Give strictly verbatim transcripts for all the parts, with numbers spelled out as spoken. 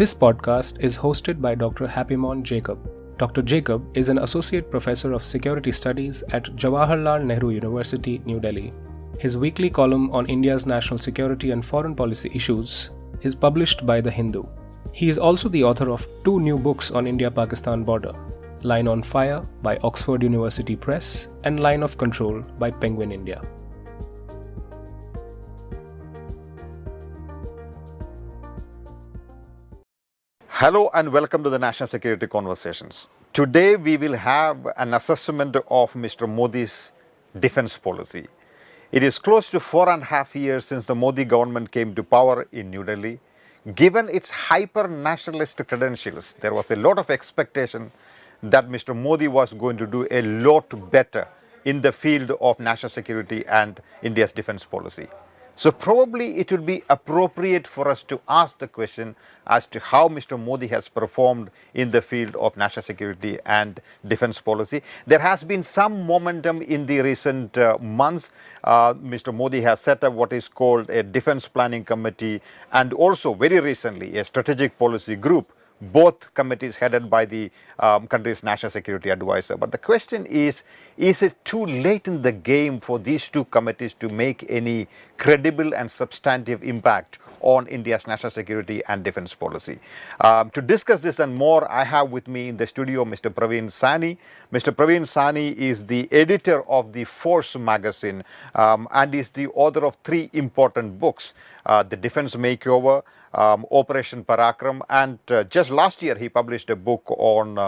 This podcast is hosted by Doctor Happymon Jacob. Doctor Jacob is an Associate Professor of Security Studies at Jawaharlal Nehru University, New Delhi. His weekly column on India's national security and foreign policy issues is published by The Hindu. He is also the author of two new books on India-Pakistan border, Line on Fire by Oxford University Press and Line of Control by Penguin India. Hello and welcome to the National Security Conversations. Today we will have an assessment of Mister Modi's defense policy. It is close to four and a half years since the Modi government came to power in New Delhi. Given its hyper-nationalist credentials, there was a lot of expectation that Mister Modi was going to do a lot better in the field of national security and India's defense policy. So probably it would be appropriate for us to ask the question as to how Mister Modi has performed in the field of national security and defense policy. There has been some momentum in the recent uh, months. Uh, Mister Modi has set up what is called a defense planning committee and also very recently a strategic policy group. Both committees headed by the um, country's national security advisor. But the question is, is it too late in the game for these two committees to make any credible and substantive impact on India's national security and defense policy? Um, to discuss this and more, I have with me in the studio Mister Pravin Sawhney. Mister Pravin Sawhney is the editor of The Force magazine um, and is the author of three important books, uh, The Defense Makeover, Um, Operation Parakram, and uh, just last year he published a book on uh,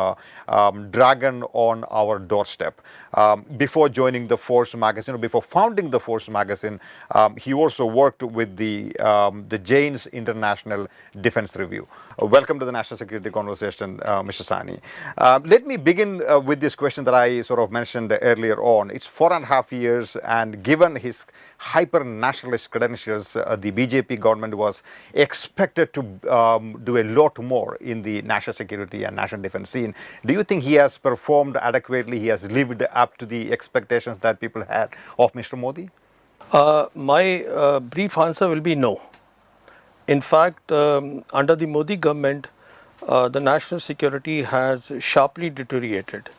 um, Dragon on Our Doorstep. Um, before joining the Force magazine, or before founding the Force magazine, um, he also worked with the um, the Jane's International Defence Review. Uh, welcome to the National Security Conversation, uh, Mister Sawhney. Uh, let me begin uh, with this question that I sort of mentioned earlier on. It's four and a half years, and given his hyper-nationalist credentials, uh, the B J P government was expected expected to um, do a lot more in the national security and national defense scene. Do you think he has performed adequately? He has lived up to the expectations that people had of Mister Modi? Uh, my uh, brief answer will be no. In fact, um, under the Modi government, uh, the national security has sharply deteriorated.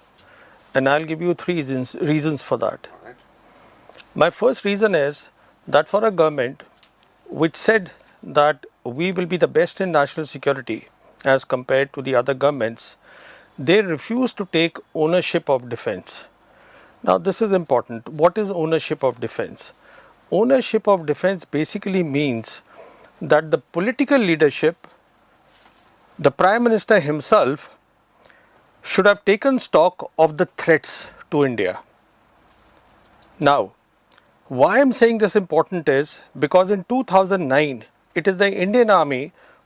And I'll give you three reasons, reasons for that. Right. My first reason is that for a government which said that we will be the best in national security as compared to the other governments, they refuse to take ownership of defense. Now, this is important. What is ownership of defense? Ownership of defense basically means that the political leadership, the Prime Minister himself, should have taken stock of the threats to India. Now, why I'm saying this important is because in two thousand nine, it is the Indian Army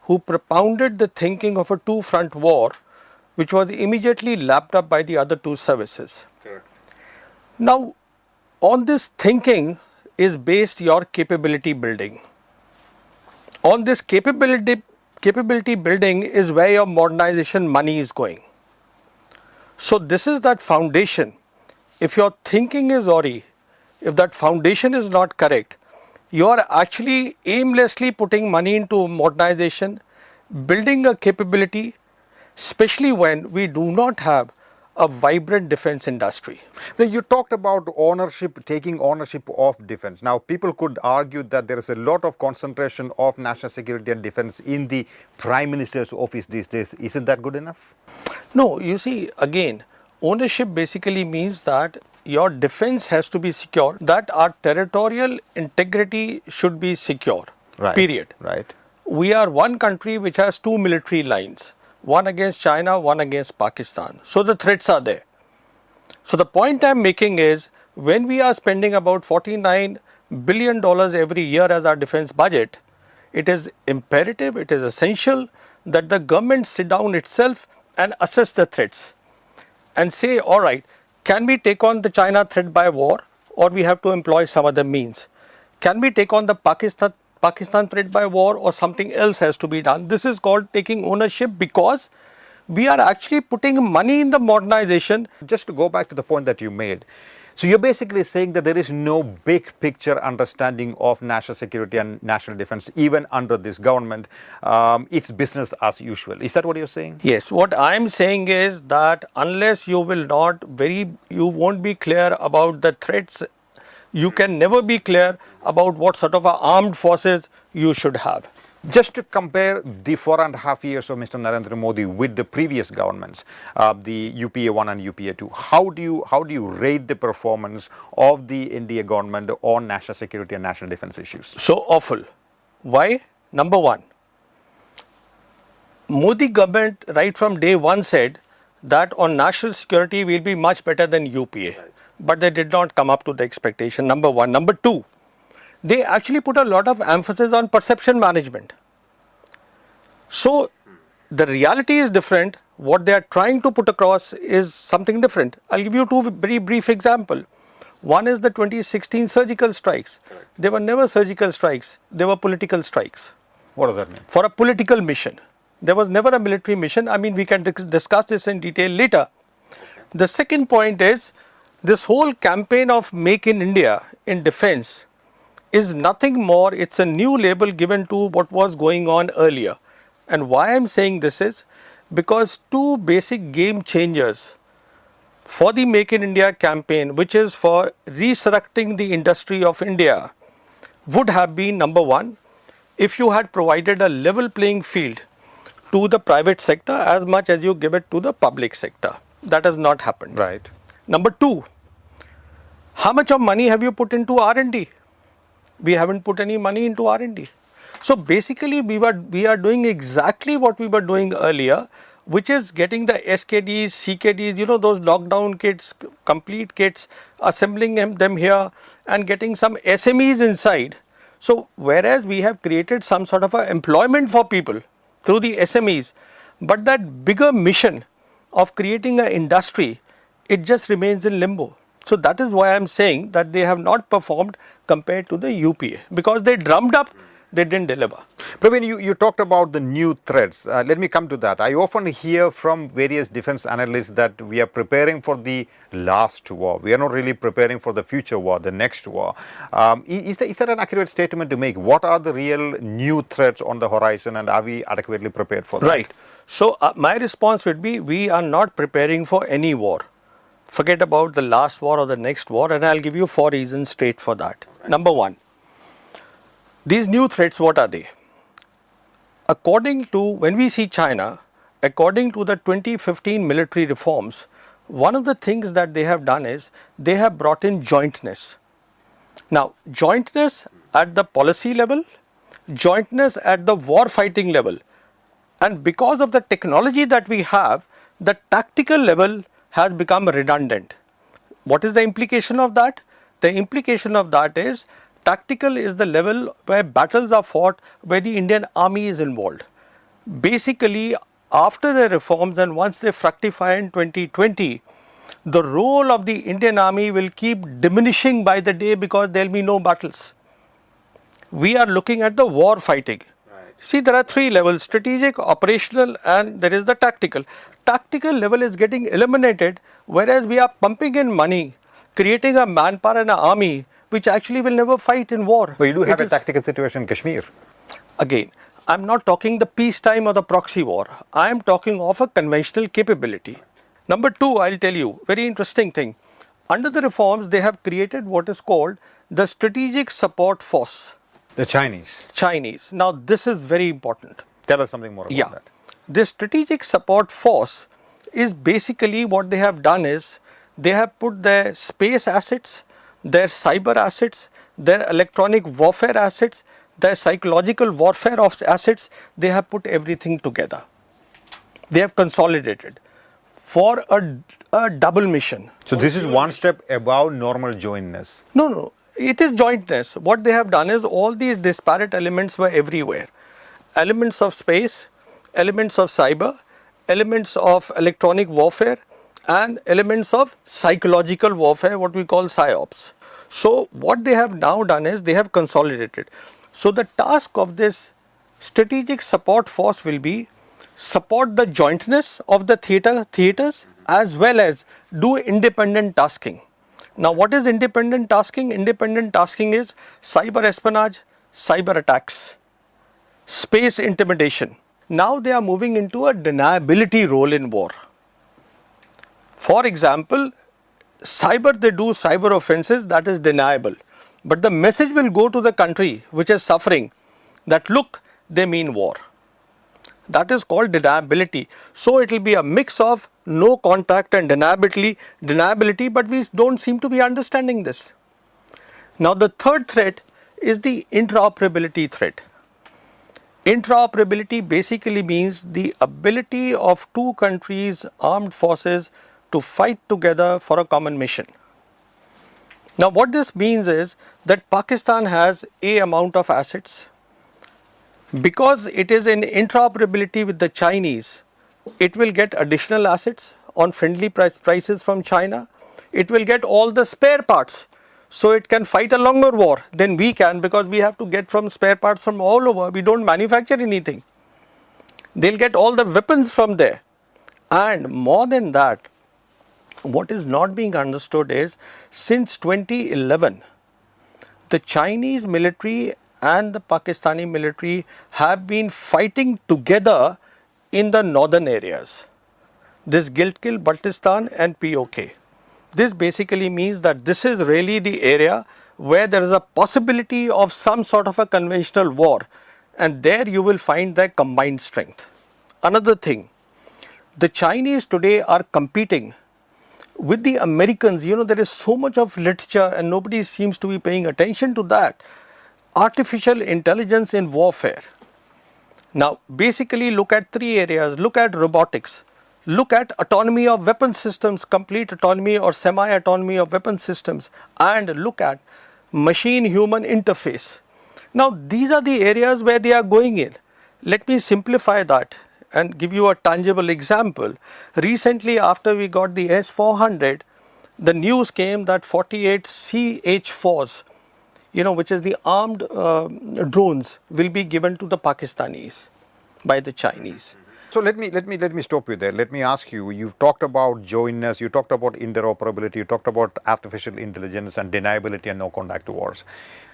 who propounded the thinking of a two-front war, which was immediately lapped up by the other two services. Correct. Now, on this thinking is based your capability building. On this capability, capability building is where your modernization money is going. So this is that foundation. If your thinking is awry, if that foundation is not correct, you are actually aimlessly putting money into modernization, building a capability, especially when we do not have a vibrant defense industry. Now, you talked about ownership, taking ownership of defense. Now, people could argue that there is a lot of concentration of national security and defense in the Prime Minister's office these days. Isn't that good enough? No, you see, again, ownership basically means that your defense has to be secure, that our territorial integrity should be secure, right. Period. Right. We are one country which has two military lines, one against China, one against Pakistan. So the threats are there. So the point I'm making is when we are spending about forty-nine billion dollars every year as our defense budget, it is imperative, it is essential that the government sit down itself and assess the threats and say, all right, can we take on the China threat by war, or we have to employ some other means? Can we take on the Pakistan, Pakistan threat by war, or something else has to be done? This is called taking ownership because we are actually putting money in the modernization. Just to go back to the point that you made, So you're basically saying that there is no big picture understanding of national security and national defense, even under this government. Um, it's business as usual. Is that what you're saying? Yes. What I'm saying is that unless you will not very, you won't be clear about the threats, you can never be clear about what sort of armed forces you should have. Just to compare the four and a half years of Mister Narendra Modi with the previous governments, uh, the U P A one and U P A two, how do you how do you rate the performance of the India government on national security and national defense issues? So awful. Why? Number one, Modi government right from day one said that on national security we'll be much better than U P A, but they did not come up to the expectation. Number one. Number two, they actually put a lot of emphasis on perception management. So the reality is different. What they are trying to put across is something different. I'll give you two very brief examples. One is the twenty sixteen surgical strikes. They were never surgical strikes. They were political strikes. What does that mean? For a political mission. There was never a military mission. I mean, we can discuss this in detail later. The second point is this whole campaign of Make in India in defense is nothing more, it's a new label given to what was going on earlier. And why I'm saying this is because two basic game changers for the Make in India campaign, which is for resurrecting the industry of India, would have been number one, if you had provided a level playing field to the private sector as much as you give it to the public sector. That has not happened. Right. Number two, how much of money have you put into R and D? We haven't put any money into R and D. So basically we were we are doing exactly what we were doing earlier, which is getting the S K Ds, C K Ds, you know, those lockdown kits, complete kits, assembling them here and getting some S M Es inside. So whereas we have created some sort of a employment for people through the S M Es, but that bigger mission of creating an industry, it just remains in limbo. So that is why I am saying that they have not performed compared to the U P A, because they drummed up, they didn't deliver. Pravin, you, you talked about the new threats. Uh, let me come to that. I often hear from various defense analysts that we are preparing for the last war. We are not really preparing for the future war, the next war. Um, is, there, is that an accurate statement to make? What are the real new threats on the horizon and are we adequately prepared for that? Right. So uh, my response would be, we are not preparing for any war. Forget about the last war or the next war, and I'll give you four reasons straight for that. Right. Number one, these new threats, what are they? According to, when we see China, according to the twenty fifteen military reforms, one of the things that they have done is they have brought in jointness. Now, jointness at the policy level, jointness at the war fighting level, and because of the technology that we have, the tactical level has become redundant. What is the implication of that? The implication of that is tactical is the level where battles are fought, where the Indian Army is involved. Basically, after the reforms and once they fructify in twenty twenty, the role of the Indian Army will keep diminishing by the day because there will be no battles. We are looking at the war fighting. See, there are three levels, strategic, operational, and there is the tactical. Tactical level is getting eliminated, whereas we are pumping in money, creating a manpower and an army, which actually will never fight in war. But you do have it a tactical situation in Kashmir. Again, I'm not talking the peacetime or the proxy war. I'm talking of a conventional capability. Number two, I'll tell you, very interesting thing. Under the reforms, they have created what is called the Strategic Support Force. The Chinese. Chinese. Now, this is very important. Tell us something more about yeah. that. This strategic support force is basically what they have done is they have put their space assets, their cyber assets, their electronic warfare assets, their psychological warfare of assets. They have put everything together. They have consolidated for a, a double mission. So this is one step above normal jointness. No, no. It is jointness. What they have done is all these disparate elements were everywhere. Elements of space, elements of cyber, elements of electronic warfare, and elements of psychological warfare, what we call psyops. So what they have now done is they have consolidated. So the task of this strategic support force will be support the jointness of the theater theaters as well as do independent tasking. Now, what is independent tasking? Independent tasking is cyber espionage, cyber attacks, space intimidation. Now they are moving into a deniability role in war. For example, cyber they do cyber offences, that is deniable. But the message will go to the country which is suffering that look, they mean war. That is called deniability. So it will be a mix of no contact and deniability, deniability, but we don't seem to be understanding this. Now the third threat is the interoperability threat. Interoperability basically means the ability of two countries' armed forces to fight together for a common mission. Now what this means is that Pakistan has a amount of assets. Because it is in interoperability with the Chinese, it will get additional assets on friendly price prices from China. It will get all the spare parts. So it can fight a longer war than we can because we have to get from spare parts from all over. We don't manufacture anything. They'll get all the weapons from there. And more than that, what is not being understood is since twenty eleven, the Chinese military and the Pakistani military have been fighting together in the northern areas. This Gilgit-Baltistan and P O K. This basically means that this is really the area where there is a possibility of some sort of a conventional war, and there you will find their combined strength. Another thing, the Chinese today are competing with the Americans. You know, there is so much of literature and nobody seems to be paying attention to that. Artificial intelligence in warfare. Now, basically look at three areas. Look at robotics. Look at autonomy of weapon systems, complete autonomy or semi-autonomy of weapon systems, and look at machine-human interface. Now, these are the areas where they are going in. Let me simplify that and give you a tangible example. Recently, after we got the S four hundred, the news came that forty-eight C H fours, you know, which is the armed uh, drones, will be given to the Pakistanis by the Chinese. So let me let me let me stop you there. Let me ask you. You've talked about joinness. You talked about interoperability. You talked about artificial intelligence and deniability and no contact wars.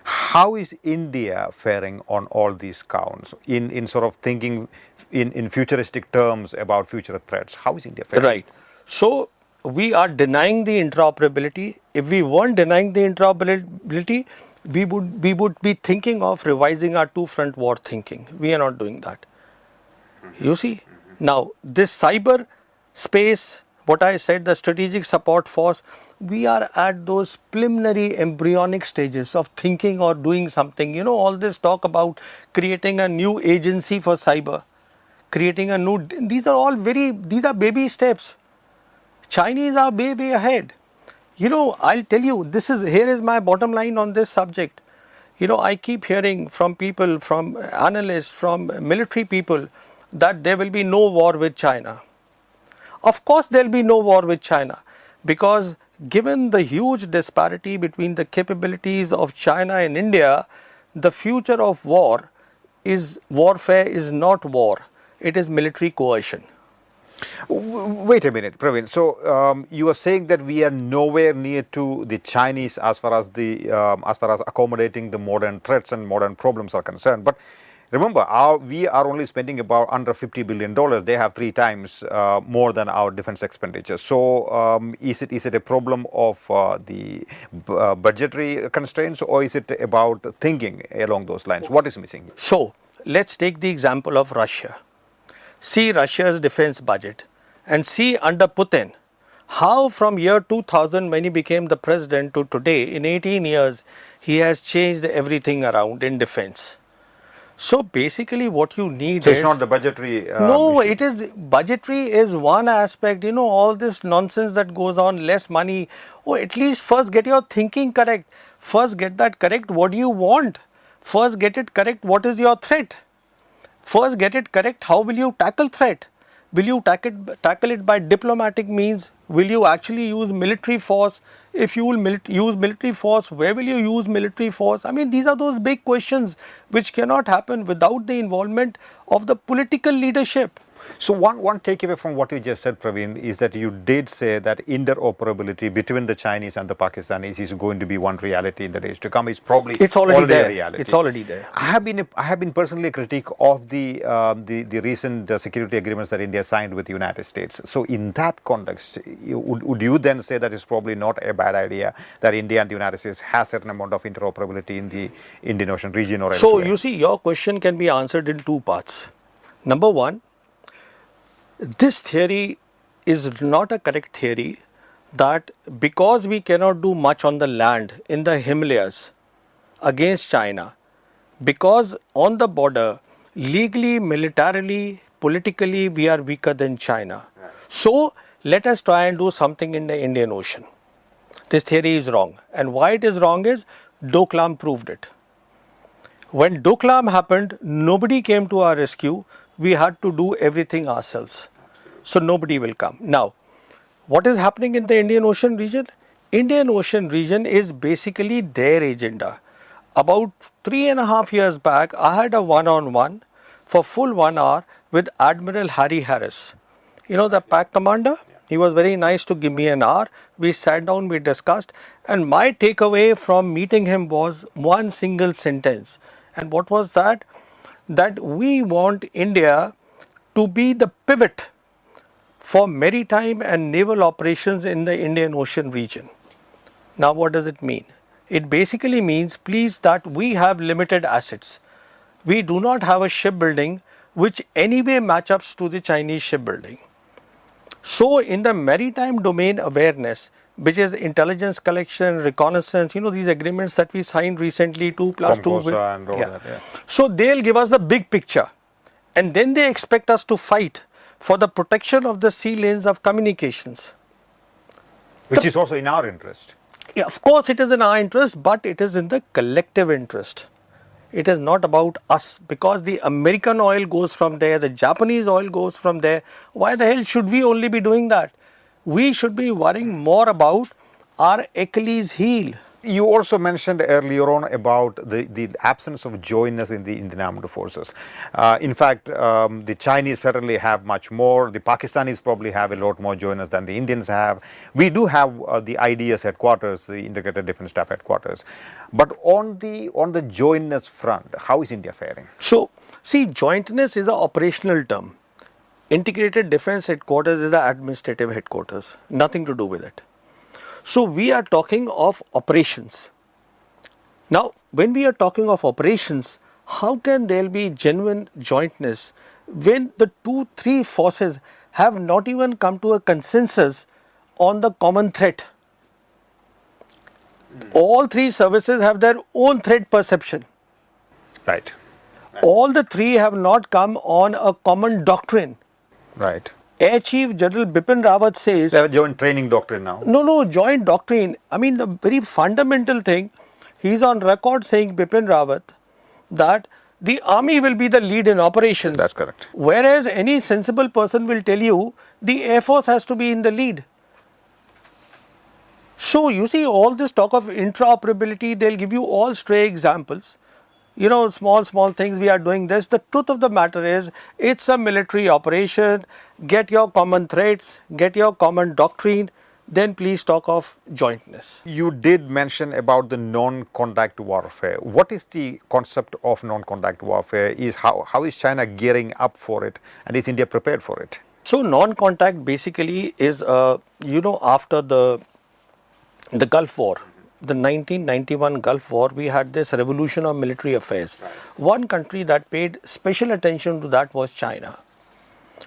How is India faring on all these counts in in sort of thinking in in futuristic terms about future threats? How is India faring? Right. So we are denying the interoperability. If we weren't denying the interoperability, we would we would be thinking of revising our two-front war thinking. We are not doing that. You see, now this cyber space, what I said, the strategic support force, we are at those preliminary embryonic stages of thinking or doing something. You know, all this talk about creating a new agency for cyber, creating a new, these are all very, these are baby steps. Chinese are way, way ahead. You know, I'll tell you, this is, here is my bottom line on this subject. You know, I keep hearing from people, from analysts, from military people, that there will be no war with China. Of course there will be no war with China, because given the huge disparity between the capabilities of China and India, the future of war is warfare is not war, it is military coercion. Wait a minute, Pravin. So um, you are saying that we are nowhere near to the Chinese as far as the um, as far as accommodating the modern threats and modern problems are concerned, but remember, our, we are only spending about under fifty billion dollars. They have three times uh, more than our defense expenditure. So, um, is it is it a problem of uh, the uh, budgetary constraints, or is it about thinking along those lines? What is missing? So, let's take the example of Russia. See Russia's defense budget, and see under Putin, how from year two thousand, when he became the president, to today, in eighteen years, he has changed everything around in defense. So basically what you need so is... So it's not the budgetary... Uh, no, issue. It is... Budgetary is one aspect, you know, all this nonsense that goes on, less money. Oh, at least first get your thinking correct. First get that correct, what do you want? First get it correct, what is your threat? First get it correct, how will you tackle threat? Will you tack it, tackle it by diplomatic means? Will you actually use military force? If you will mil use military force, where will you use military force? I mean, these are those big questions which cannot happen without the involvement of the political leadership. So one, one takeaway from what you just said, Praveen, is that you did say that interoperability between the Chinese and the Pakistanis is going to be one reality in the days to come. It's probably it's already, already there. A reality. It's already there. I have been a, I have been personally a critic of the uh, the, the recent uh, security agreements that India signed with the United States. So in that context, you, would, would you then say that it's probably not a bad idea that India and the United States has a certain amount of interoperability in the Indian Ocean region or elsewhere? So you see, your question can be answered in two parts. Number one, this theory is not a correct theory that because we cannot do much on the land in the Himalayas against China, because on the border, legally, militarily, politically, we are weaker than China. So let us try and do something in the Indian Ocean. This theory is wrong. And why it is wrong is Doklam proved it. When Doklam happened, nobody came to our rescue. We had to do everything ourselves. Absolutely. So nobody will come. Now, what is happening in the Indian Ocean region? Indian Ocean region is basically their agenda. About three and a half years back, I had a one-on-one for full one hour with Admiral Harry Harris. You know, the PAC commander? He was very nice to give me an hour. We sat down, we discussed. And my takeaway from meeting him was one single sentence. And what was that? That we want India to be the pivot for maritime and naval operations in the Indian Ocean region. Now, what does it mean? It basically means, please, that we have limited assets. We do not have a shipbuilding which anyway matchups to the Chinese shipbuilding. So, in the maritime domain awareness, which is intelligence collection, reconnaissance, you know, these agreements that we signed recently, two plus two. With, and all yeah. That, yeah. So they'll give us the big picture and then they expect us to fight for the protection of the sea lanes of communications. Which the, is also in our interest. Yeah, of course it is in our interest, but it is in the collective interest. It is not about us, because the American oil goes from there, the Japanese oil goes from there. Why the hell should we only be doing that? We should be worrying more about our Achilles heel. You also mentioned earlier on about the, the absence of joiners in the Indian Armed Forces. Uh, in fact, um, the Chinese certainly have much more. The Pakistanis probably have a lot more joiners than the Indians have. We do have uh, the I D S headquarters, the Integrated Defence Staff headquarters. But on the, on the joiners front, how is India faring? So, see, jointness is an operational term. Integrated Defence Headquarters is the administrative headquarters, nothing to do with it. So we are talking of operations. Now, when we are talking of operations, how can there be genuine jointness when the two, three forces have not even come to a consensus on the common threat? Mm. All three services have their own threat perception. Right. Right. All the three have not come on a common doctrine. Right. Air Chief General Bipin Rawat says... They have a joint training doctrine now. No, no, joint doctrine. I mean, the very fundamental thing, he's on record saying, Bipin Rawat, that the army will be the lead in operations. That's correct. Whereas any sensible person will tell you, the Air Force has to be in the lead. So, you see, all this talk of interoperability, they'll give you all stray examples. You know, small, small things, we are doing this. The truth of the matter is, it's a military operation. Get your common threats, get your common doctrine, then please talk of jointness. You did mention about the non-contact warfare. What is the concept of non-contact warfare? Is how, how is China gearing up for it, and is India prepared for it? So, non-contact basically is, uh, you know, after the, the Gulf War. The nineteen ninety-one Gulf War, we had this revolution of military affairs. Right. One country that paid special attention to that was China.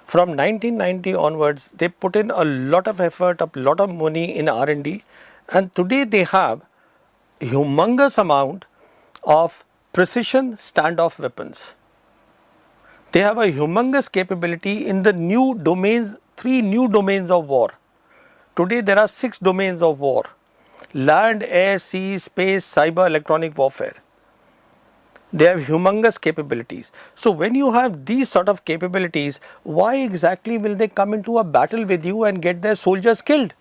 From nineteen ninety onwards, they put in a lot of effort, a lot of money in R and D, and today they have a humongous amount of precision standoff weapons. They have a humongous capability in the new domains, three new domains of war. Today there are six domains of war. Land, air, sea, space, cyber, electronic warfare. They have humongous capabilities. So when you have these sort of capabilities, why exactly will they come into a battle with you and get their soldiers killed?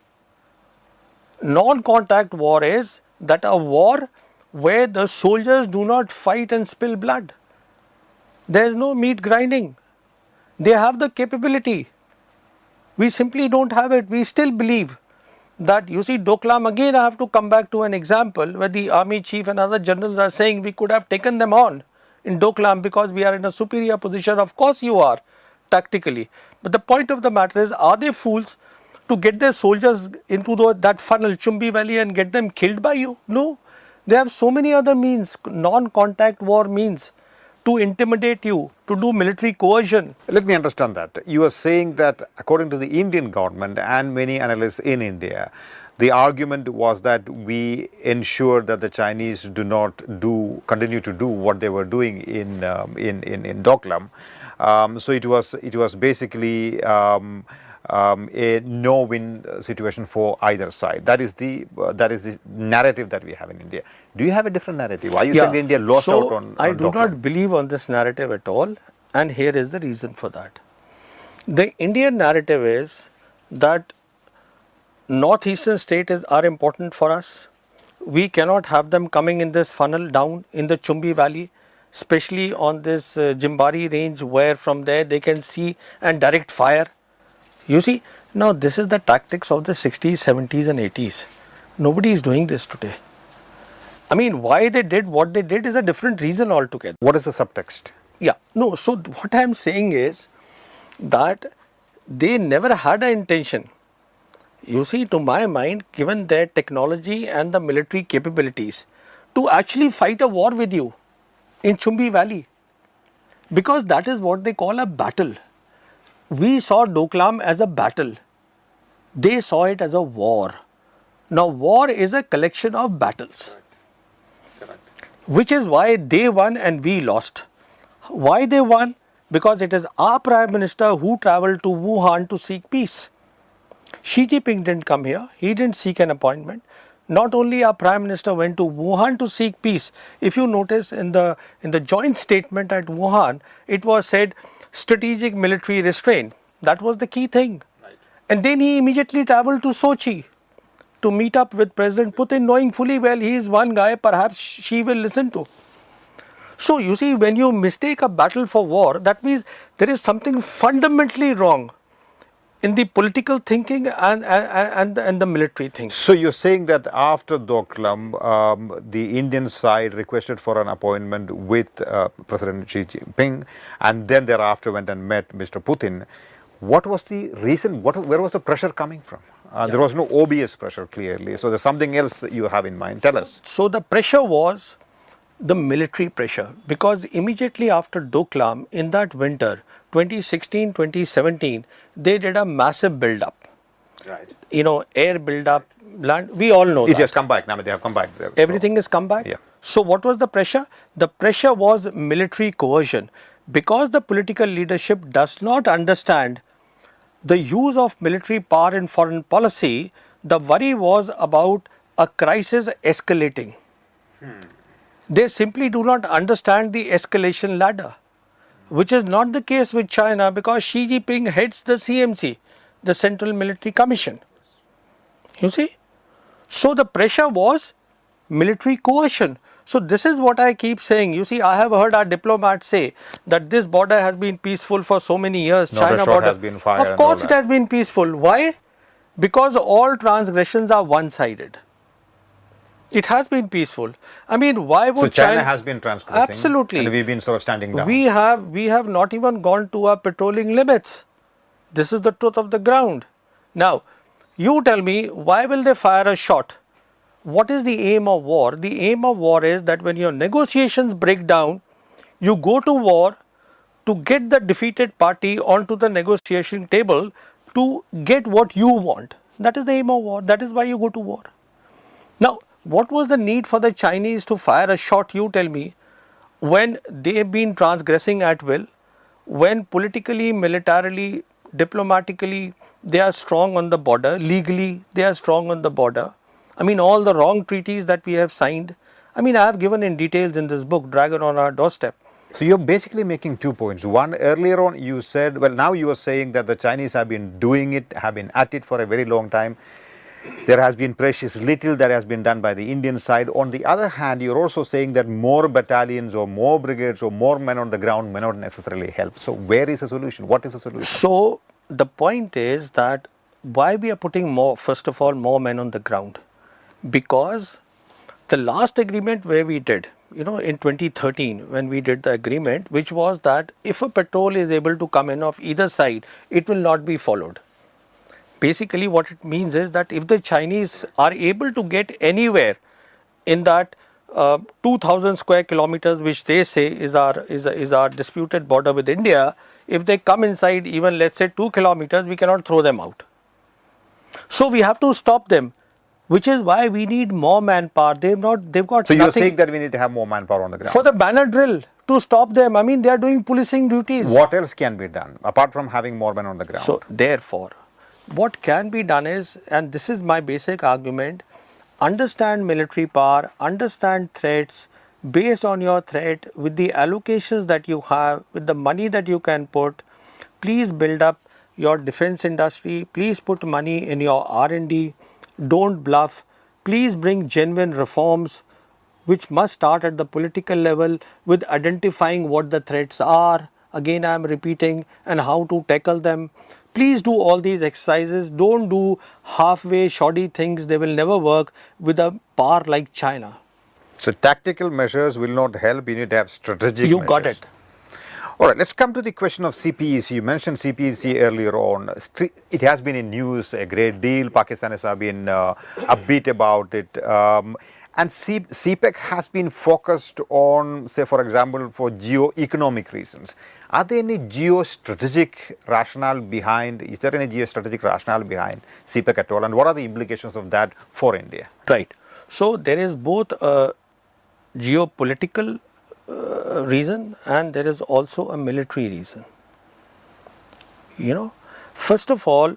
Non-contact war is that a war where the soldiers do not fight and spill blood. There is no meat grinding. They have the capability. We simply don't have it. We still believe that, you see, Doklam, again I have to come back to an example where the army chief and other generals are saying we could have taken them on in Doklam because we are in a superior position. Of course you are, tactically. But the point of the matter is, are they fools to get their soldiers into the, that funnel, Chumbi Valley, and get them killed by you? No. They have so many other means, non-contact war means, to intimidate you, to do military coercion. Let me understand that. You are saying that according to the Indian government and many analysts in India, the argument was that we ensured that the Chinese do not do, continue to do what they were doing in, um, in, in, in Doklam. Um, so it was, it was basically um, um, a no-win situation for either side. That is the uh, that is the narrative that we have in India. Do you have a different narrative? Are you yeah. saying India lost so out on, on I do Doklam? Not believe on this narrative at all, and here is the reason for that. The Indian narrative is that northeastern states are important for us. We cannot have them coming in this funnel down in the Chumbi Valley, especially on this uh, Jimbari range, where from there they can see and direct fire. You see, now this is the tactics of the sixties, seventies and eighties. Nobody is doing this today. I mean, why they did what they did is a different reason altogether. What is the subtext? Yeah, no, so what I am saying is that they never had an intention. You see, to my mind, given their technology and the military capabilities, to actually fight a war with you in Chumbi Valley, because that is what they call a battle. We saw Doklam as a battle. They saw it as a war. Now, war is a collection of battles. Correct. Correct. Which is why they won and we lost. Why they won? Because it is our Prime Minister who travelled to Wuhan to seek peace. Xi Jinping didn't come here. He didn't seek an appointment. Not only our Prime Minister went to Wuhan to seek peace. If you notice in the in the joint statement at Wuhan, it was said strategic military restraint. That was the key thing. Right. And then he immediately travelled to Sochi to meet up with President Putin, knowing fully well he is one guy perhaps she will listen to. So you see, when you mistake a battle for war, that means there is something fundamentally wrong in the political thinking and, and, and, and the military thinking. So you're saying that after Doklam, um, the Indian side requested for an appointment with uh, President Xi Jinping, and then thereafter went and met Mister Putin. What was the reason? What, where was the pressure coming from? Uh, yeah. There was no obvious pressure, clearly. So there's something else that you have in mind. Tell us. So the pressure was the military pressure, because immediately after Doklam, in that winter, twenty sixteen twenty seventeen, they did a massive build up. Right. You know, air build up, land, we all know it that. It has come back now, they have come back. Everything so, has come back. Yeah. So what was the pressure? The pressure was military coercion, because the political leadership does not understand the use of military power in foreign policy. The worry was about a crisis escalating. Hmm. They simply do not understand the escalation ladder, which is not the case with China, because Xi Jinping heads the C M C, the Central Military Commission. You see? So the pressure was military coercion. So this is what I keep saying. You see, I have heard our diplomats say that this border has been peaceful for so many years. Not China border has been fired. Of course it has been peaceful. Why? Because all transgressions are one-sided. It has been peaceful. I mean, why would so China, China has been transgressing? Absolutely. And we've been sort of standing down. We have, we have not even gone to our patrolling limits. This is the truth of the ground. Now, you tell me, why will they fire a shot? What is the aim of war? The aim of war is that when your negotiations break down, you go to war to get the defeated party onto the negotiation table to get what you want. That is the aim of war. That is why you go to war. Now, what was the need for the Chinese to fire a shot, you tell me, when they have been transgressing at will, when politically, militarily, diplomatically, they are strong on the border, legally, they are strong on the border. I mean, all the wrong treaties that we have signed. I mean, I have given in details in this book, Dragon on Our Doorstep. So you're basically making two points. One, earlier on you said, well, now you are saying that the Chinese have been doing it, have been at it for a very long time. There has been precious little that has been done by the Indian side. On the other hand, you're also saying that more battalions or more brigades or more men on the ground may not necessarily help. So where is the solution? What is the solution? So the point is that why we are putting more, first of all, more men on the ground, because the last agreement where we did, you know, in twenty thirteen, when we did the agreement, which was that if a patrol is able to come in off either side, it will not be followed. Basically, what it means is that if the Chinese are able to get anywhere in that uh, two thousand square kilometers, which they say is our is is our disputed border with India, if they come inside even, let's say, two kilometers, we cannot throw them out. So we have to stop them, which is why we need more manpower. They've not, they've got. So you're saying that we need to have more manpower on the ground for the banner drill to stop them. I mean, they are doing policing duties. What else can be done apart from having more men on the ground? So therefore, what can be done is, and this is my basic argument, understand military power, understand threats. Based on your threat, with the allocations that you have, with the money that you can put, please build up your defense industry, please put money in your R and D, don't bluff, please bring genuine reforms which must start at the political level with identifying what the threats are, again I am repeating, and how to tackle them. Please do all these exercises, don't do halfway shoddy things, they will never work with a power like China. So tactical measures will not help, you need to have strategic you measures. You got it. Alright, let's come to the question of C P E C. You mentioned C P E C earlier on. It has been in news a great deal. Pakistanis have been uh, upbeat about it. Um, and C P E C has been focused on, say, for example, for geo-economic reasons. Are there any geostrategic rationale behind, is there any geostrategic rationale behind C P E C at all? And what are the implications of that for India? Right. So there is both a geopolitical Uh, reason and there is also a military reason. You know, first of all,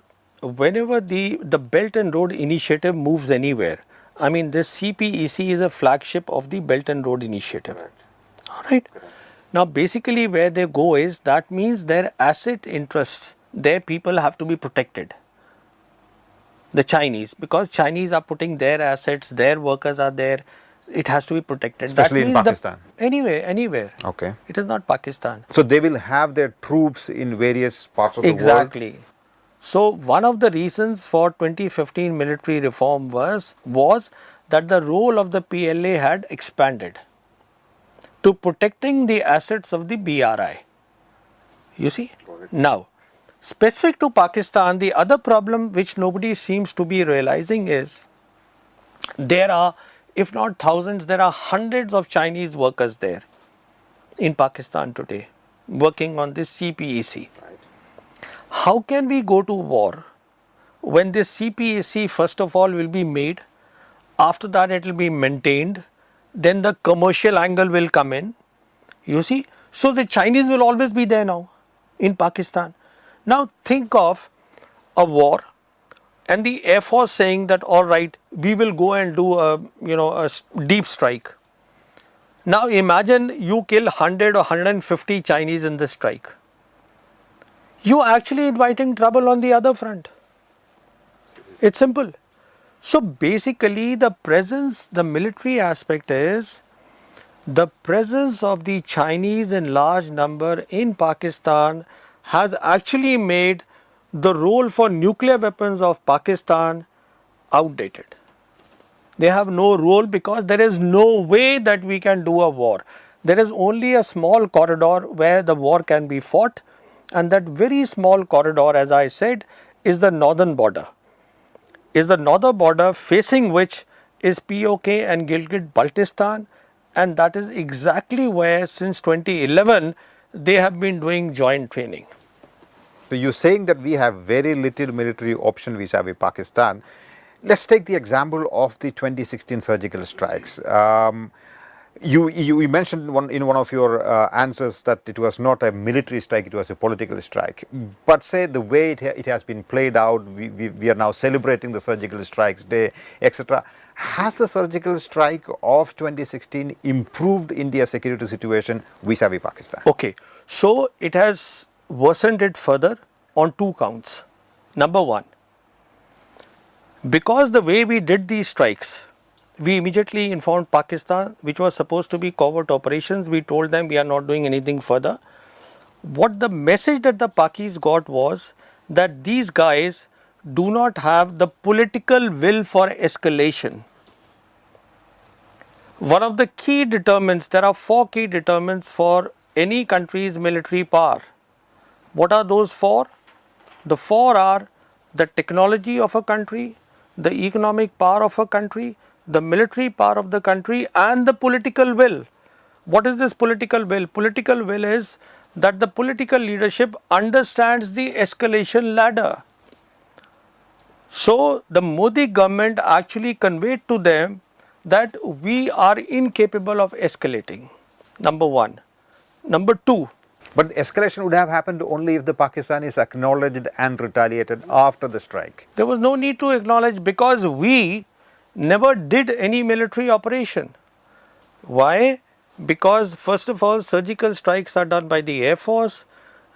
whenever the the Belt and Road Initiative moves anywhere, I mean this C P E C is a flagship of the Belt and Road Initiative. All right. Now basically where they go is, that means their asset interests, their people have to be protected. The Chinese, because Chinese are putting their assets, their workers are there. It has to be protected. Especially that means in Pakistan. The, anywhere, anywhere. Okay. It is not Pakistan. So they will have their troops in various parts of exactly. the world. Exactly. So one of the reasons for twenty fifteen military reform was, was that the role of the P L A had expanded to protecting the assets of the B R I. You see? Now, specific to Pakistan, the other problem which nobody seems to be realizing is there are, if not thousands, there are hundreds of Chinese workers there in Pakistan today working on this C P E C. Right. How can we go to war when this C P E C first of all will be made, after that it will be maintained, then the commercial angle will come in, you see. So the Chinese will always be there now in Pakistan. Now think of a war. And the Air Force saying that, all right, we will go and do a, you know, a deep strike. Now imagine you kill one hundred or one hundred fifty Chinese in this strike. You are actually inviting trouble on the other front. It's simple. So basically the presence, the military aspect is the presence of the Chinese in large number in Pakistan has actually made the role for nuclear weapons of Pakistan outdated. They have no role because there is no way that we can do a war. There is only a small corridor where the war can be fought, and that very small corridor, as I said, is the northern border. Is the northern border facing which is P O K and Gilgit-Baltistan, and that is exactly where since twenty eleven they have been doing joint training. So you're saying that we have very little military option vis-a-vis Pakistan. Let's take the example of the twenty sixteen surgical strikes. Um, you, you, you mentioned one, in one of your uh, answers that it was not a military strike, it was a political strike. But say the way it, ha it has been played out, we, we, we are now celebrating the surgical strikes day, et cetera. Has the surgical strike of twenty sixteen improved India's security situation vis-a-vis Pakistan? Okay, so it has worsened it further on two counts. Number one, Because the way we did these strikes, we immediately informed Pakistan, which was supposed to be covert operations. We told them we are not doing anything further. What the message that the Pakis got was that these guys do not have the political will for escalation. One of the key determinants, there are four key determinants for any country's military power. What are those four? The four are the technology of a country, the economic power of a country, the military power of the country, and the political will. What is this political will? Political will is that the political leadership understands the escalation ladder. So the Modi government actually conveyed to them that we are incapable of escalating, number one. Number two. But escalation would have happened only if the Pakistanis acknowledged and retaliated after the strike. There was no need to acknowledge because we never did any military operation. Why? Because first of all, surgical strikes are done by the Air Force,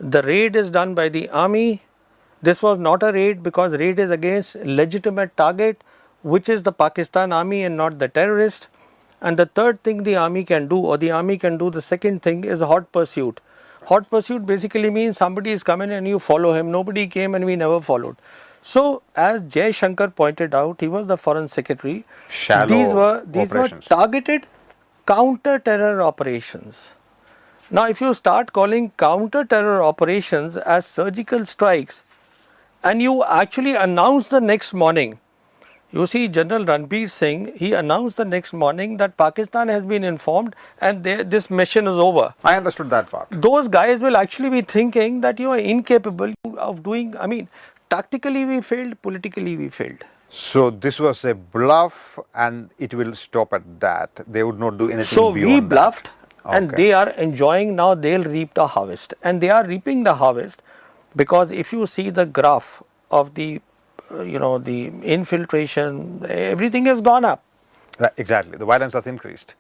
the raid is done by the Army. This was not a raid because raid is against legitimate target, which is the Pakistan Army and not the terrorist. And the third thing the Army can do, or the Army can do the second thing, is hot pursuit. Hot pursuit basically means somebody is coming and you follow him. Nobody came and we never followed. So, as Jay Shankar pointed out, he was the Foreign Secretary. Shallow these were these operations. were targeted counter-terror operations. Now, if you start calling counter-terror operations as surgical strikes, and you actually announce the next morning, you see General Ranbir Singh, he announced the next morning that Pakistan has been informed and they, this mission is over. I understood that part. Those guys will actually be thinking that you are incapable of doing, I mean, tactically we failed, politically we failed. So this was a bluff and it will stop at that. They would not do anything So we bluffed that. and okay. They are enjoying now, they'll reap the harvest. And they are reaping the harvest. Because if you see the graph of the, uh, you know, the infiltration, everything has gone up. Exactly. The violence has increased.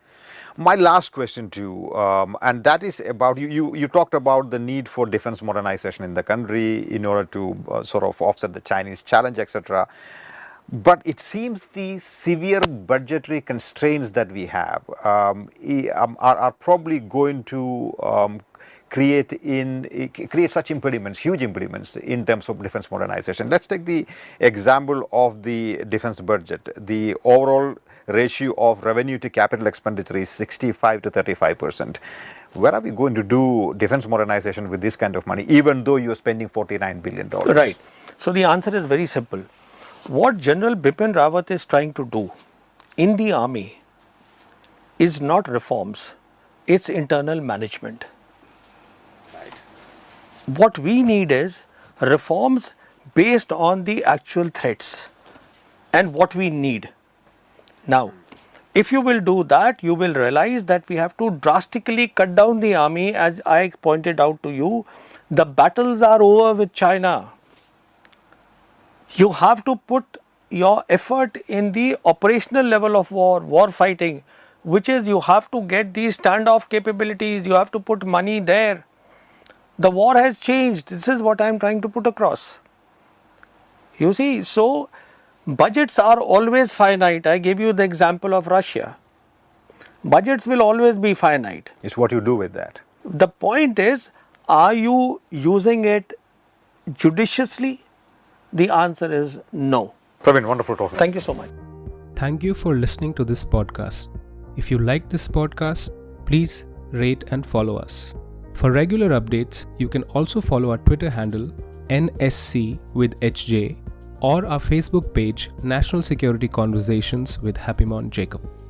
My last question to you, um, and that is about, you, you, you talked about the need for defense modernization in the country in order to uh, sort of offset the Chinese challenge, et cetera. But it seems the severe budgetary constraints that we have um, are, are probably going to um, create in create such impediments, huge impediments in terms of defense modernization. Let's take the example of the defense budget. The overall ratio of revenue to capital expenditure is sixty-five to thirty-five percent. Where are we going to do defense modernization with this kind of money, even though you are spending forty-nine billion dollars? Right. So the answer is very simple. What General Bipin Rawat is trying to do in the army is not reforms, it's internal management. What we need is reforms based on the actual threats and what we need. Now, if you will do that, you will realize that we have to drastically cut down the army. As I pointed out to you, the battles are over with China. You have to put your effort in the operational level of war, war fighting, which is you have to get these standoff capabilities, you have to put money there. The war has changed. This is what I am trying to put across. You see, so budgets are always finite. I gave you the example of Russia. Budgets will always be finite. It's what you do with that. The point is, are you using it judiciously? The answer is no. Pravin, wonderful talking. Thank you so much. Thank you for listening to this podcast. If you like this podcast, please rate and follow us. For regular updates, you can also follow our Twitter handle N S C with H J or our Facebook page National Security Conversations with Happymon Jacob.